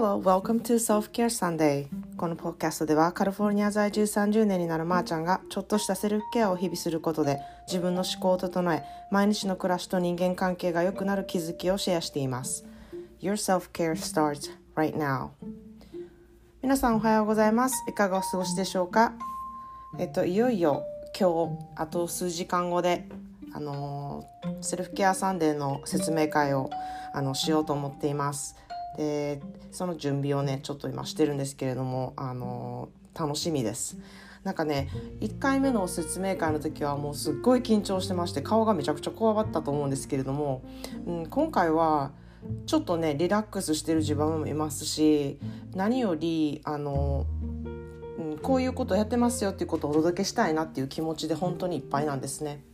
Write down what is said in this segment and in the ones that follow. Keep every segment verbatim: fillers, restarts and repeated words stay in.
Hello, welcome to Selfcare Sunday. このポッドキャストではカリフォルニア在住さんじゅうねんになるまーちゃんがちょっとしたセルフケアを日々することで自分の思考を整え、毎日の暮らしと人間関係が良くなる気づきをシェアしています。Your self-care starts right now. 皆さんおはようございます。いかがお過ごしでしょうか？えっと、いよいよ今日あと数時間後であのセルフケアサンデーの説明会をあのしようと思っています。でその準備をねちょっと今してるんですけれども、あの楽しみです。なんかねいっかいめの説明会の時はもうすっごい緊張してまして顔がめちゃくちゃこわばったと思うんですけれども、うん、今回はちょっとねリラックスしてる自分もいますし、何よりあのこういうことやってますよっていうことをお届けしたいなっていう気持ちで本当にいっぱいなんですね。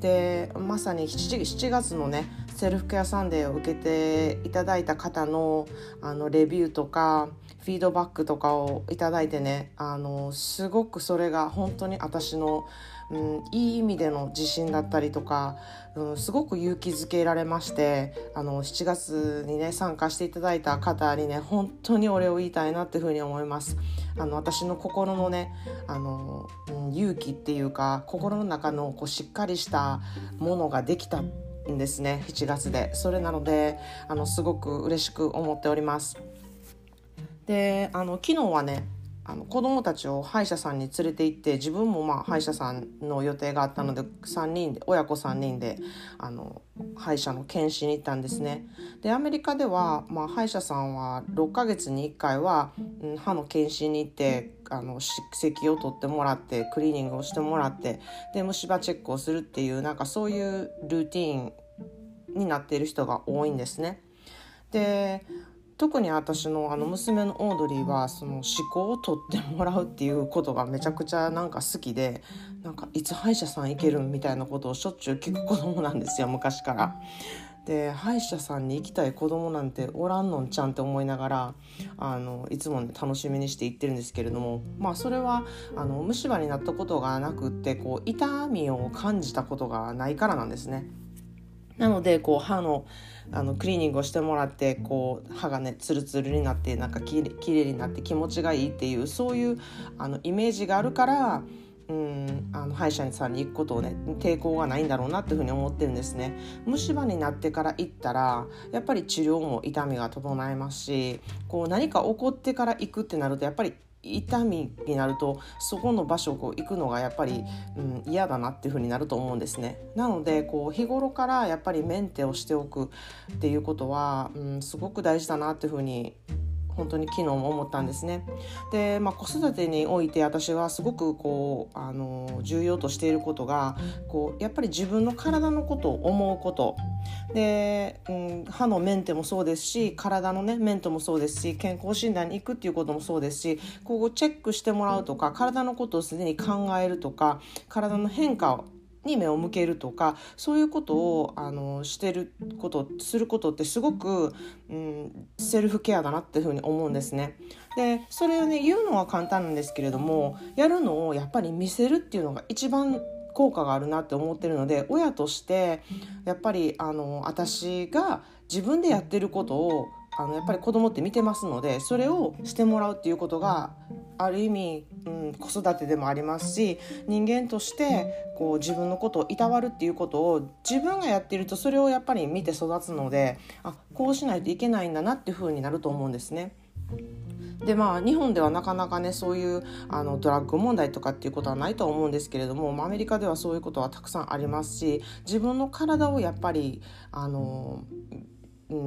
でまさに 7, 7月のねセルフケアサンデーを受けていただいた方 の, あのレビューとかフィードバックとかをいただいてね、あのすごくそれが本当に私の、うん、いい意味での自信だったりとか、うん、すごく勇気づけられまして、あのしちがつにね参加していただいた方にね本当にお礼を言いたいなっていうふうに思います。あの私の心のねあの、うん、勇気っていうか心の中のこうしっかりしたものができたんですね、しちがつで。それなのであのすごく嬉しく思っております。であの昨日はねあの子どもたちを歯医者さんに連れて行って、自分もまあ歯医者さんの予定があったのでさんにんで親子さんにんであの歯医者の検診に行ったんですね。でアメリカでは、まあ、歯医者さんはろっかげつにいっかいは、うん、歯の検診に行ってあの歯石を取ってもらってクリーニングをしてもらってで虫歯チェックをするっていうなんかそういうルーティーンになっている人が多いんですね。で特に私 の, あの娘のオードリーはその歯垢を取ってもらうっていうことがめちゃくちゃなんか好きで、なんかいつ歯医者さん行けるみたいなことをしょっちゅう聞く子供なんですよ、昔から。で歯医者さんに行きたい子供なんておらんのんちゃんって思いながらあのいつも、ね、楽しみにして行ってるんですけれども、まあ、それはあの虫歯になったことがなくってこう痛みを感じたことがないからなんですね。なのでこう歯 の, あのクリーニングをしてもらってこう歯がねツルツルになってなんかきれいになって気持ちがいいっていうそういうあのイメージがあるから、うんあの歯医者さんに行くことをね抵抗がないんだろうなっていうふうに思ってるんですね。虫歯になってから行ったらやっぱり治療も痛みが伴いますし、こう何か起こってから行くってなるとやっぱり痛みになるとそこの場所をこう行くのがやっぱり、うん、嫌だなっていう風になると思うんですね。なのでこう日頃からやっぱりメンテをしておくっていうことは、うん、すごく大事だなっていう風に本当に昨日も思ったんですね。で、まあ、子育てにおいて私はすごくこうあの重要としていることがこうやっぱり自分の体のことを思うことで、うん、歯のメンテもそうですし体の、ね、メンテもそうですし健康診断に行くっていうこともそうですし、こうチェックしてもらうとか体のことをすでに考えるとか体の変化をに目を向けるとかそういうことをあのしてることすることってすごく、うん、セルフケアだなっていうふうに思うんですね。でそれをね言うのは簡単なんですけれども、やるのをやっぱり見せるっていうのが一番効果があるなって思ってるので、親としてやっぱりあの私が自分でやってることをあのやっぱり子供って見てますので、それをしてもらうっていうことがある意味、うん、子育てでもありますし、人間としてこう自分のことをいたわるっていうことを自分がやっているとそれをやっぱり見て育つので、あこうしないといけないんだなっていう風になると思うんですね。でまあ、日本ではなかなかねそういうあのドラッグ問題とかっていうことはないとは思うんですけれども、アメリカではそういうことはたくさんありますし、自分の体をやっぱりあの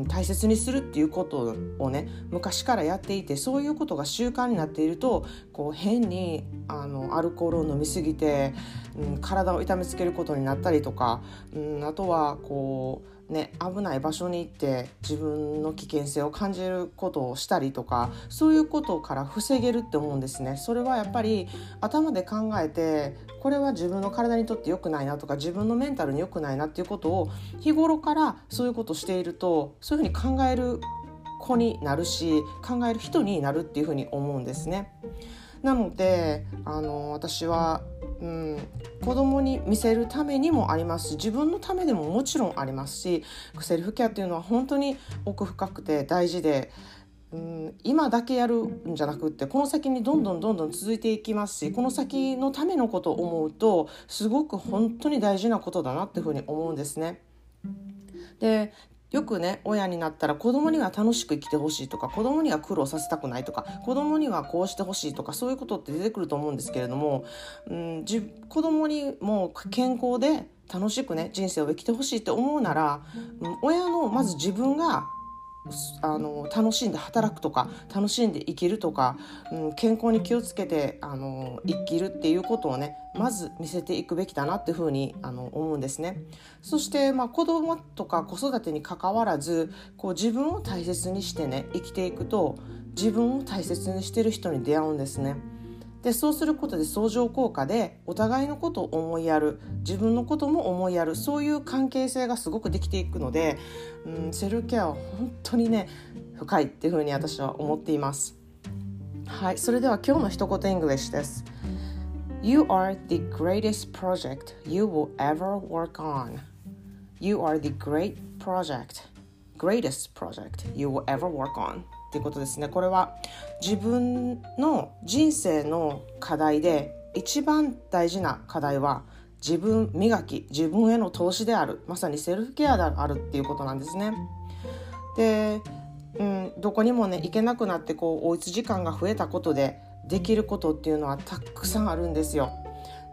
大切にするっていうことをね昔からやっていて、そういうことが習慣になっているとこう変にあのアルコールを飲みすぎて、うん、体を痛めつけることになったりとか、うん、あとはこう、ね、危ない場所に行って自分の危険性を感じることをしたりとか、そういうことから防げるって思うんですね。それはやっぱり頭で考えてこれは自分の体にとって良くないなとか自分のメンタルに良くないなっていうことを日頃からそういうことをしていると、そういうふうに考える子になるし考える人になるっていうふうに思うんですね。なのであの私は、うん、子供に見せるためにもありますし自分のためでももちろんありますし、セルフケアっていうのは本当に奥深くて大事で、うん、今だけやるんじゃなくって、この先にどんどんどんどん続いていきますし、この先のためのことを思うとすごく本当に大事なことだなっていうふうに思うんですね。でよくね、親になったら子供には楽しく生きてほしいとか、子供には苦労させたくないとか、子供にはこうしてほしいとか、そういうことって出てくると思うんですけれども、うん、子供にも健康で楽しくね人生を生きてほしいって思うなら、うん、親のまず自分があの楽しんで働くとか、楽しんで生きるとか、うん、健康に気をつけてあの生きるっていうことをね、まず見せていくべきだなっていうふうにあの思うんですね。そして、まあ、子供とか子育てに関わらず、こう自分を大切にしてね生きていくと、自分を大切にしている人に出会うんですね。でそうすることで相乗効果でお互いのことを思いやる、自分のことも思いやる、そういう関係性がすごくできていくので、うん、セルフケアは本当にね深いっていうふうに私は思っています。はい、それでは今日の一言 English です。 You are the greatest project you will ever work on. You are the great project greatest project you will ever work onということですね。これは自分の人生の課題で一番大事な課題は自分磨き、自分への投資である、まさにセルフケアであるっていうことなんですね。で、うん、どこにもね行けなくなってこうおうち時間が増えたことでできることっていうのはたくさんあるんですよ。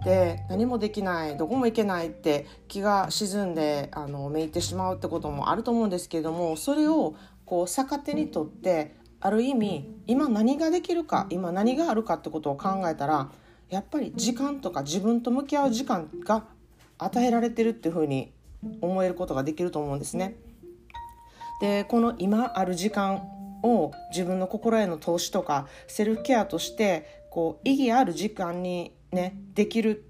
で何もできない、どこも行けないって気が沈んであのめいてしまうってこともあると思うんですけれども、それをこう逆手にとってある意味今何ができるか、今何があるかってことを考えたら、やっぱり時間とか自分と向き合う時間が与えられてるっていうふうに思えることができると思うんですね。でこの今ある時間を自分の心への投資とかセルフケアとしてこう意義ある時間にねできる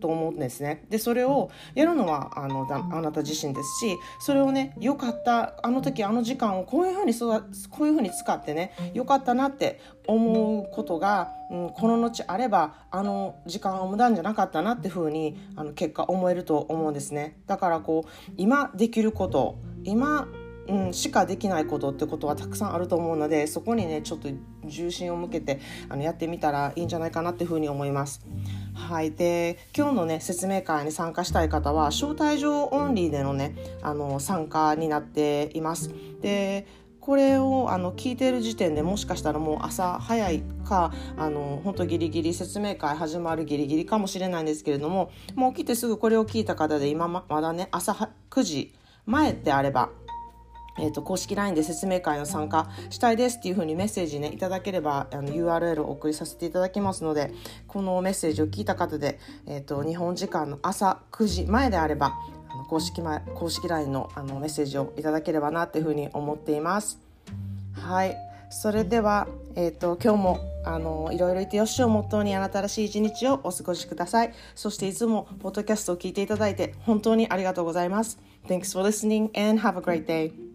と思うんですね。でそれをやるのはあのあなた自身ですし、それをね良かった、あの時あの時間をこういうふうにそこういうふうに使ってね良かったなって思うことが、うん、この後あればあの時間は無駄じゃなかったなっていうふうにあの結果思えると思うんですね。だからこう今できること、今うん、しかできないことってことはたくさんあると思うので、そこにねちょっと重心を向けてあのやってみたらいいんじゃないかなっていうふうに思います。はい、で今日のね説明会に参加したい方は招待状オンリーでのねあの参加になっています。でこれをあの聞いている時点でもしかしたらもう朝早いか、あの本当ギリギリ説明会始まるギリギリかもしれないんですけれども、もう起きてすぐこれを聞いた方で今 ま, まだね朝くじまえってあれば、えー、と公式 ライン で説明会の参加したいですっていう風にメッセージねいただければあの ユーアールエル を送りさせていただきますので、このメッセージを聞いた方で、えー、と日本時間の朝くじまえであればあの公式前公式 ライン の, あのメッセージをいただければなっていう風に思っています。はい、それでは、えー、と今日もあのいろいろいてよしをモットーにあなたらしい一日をお過ごしください。そしていつもポッドキャストを聞いていただいて本当にありがとうございます。 Thanks for listening and have a great day.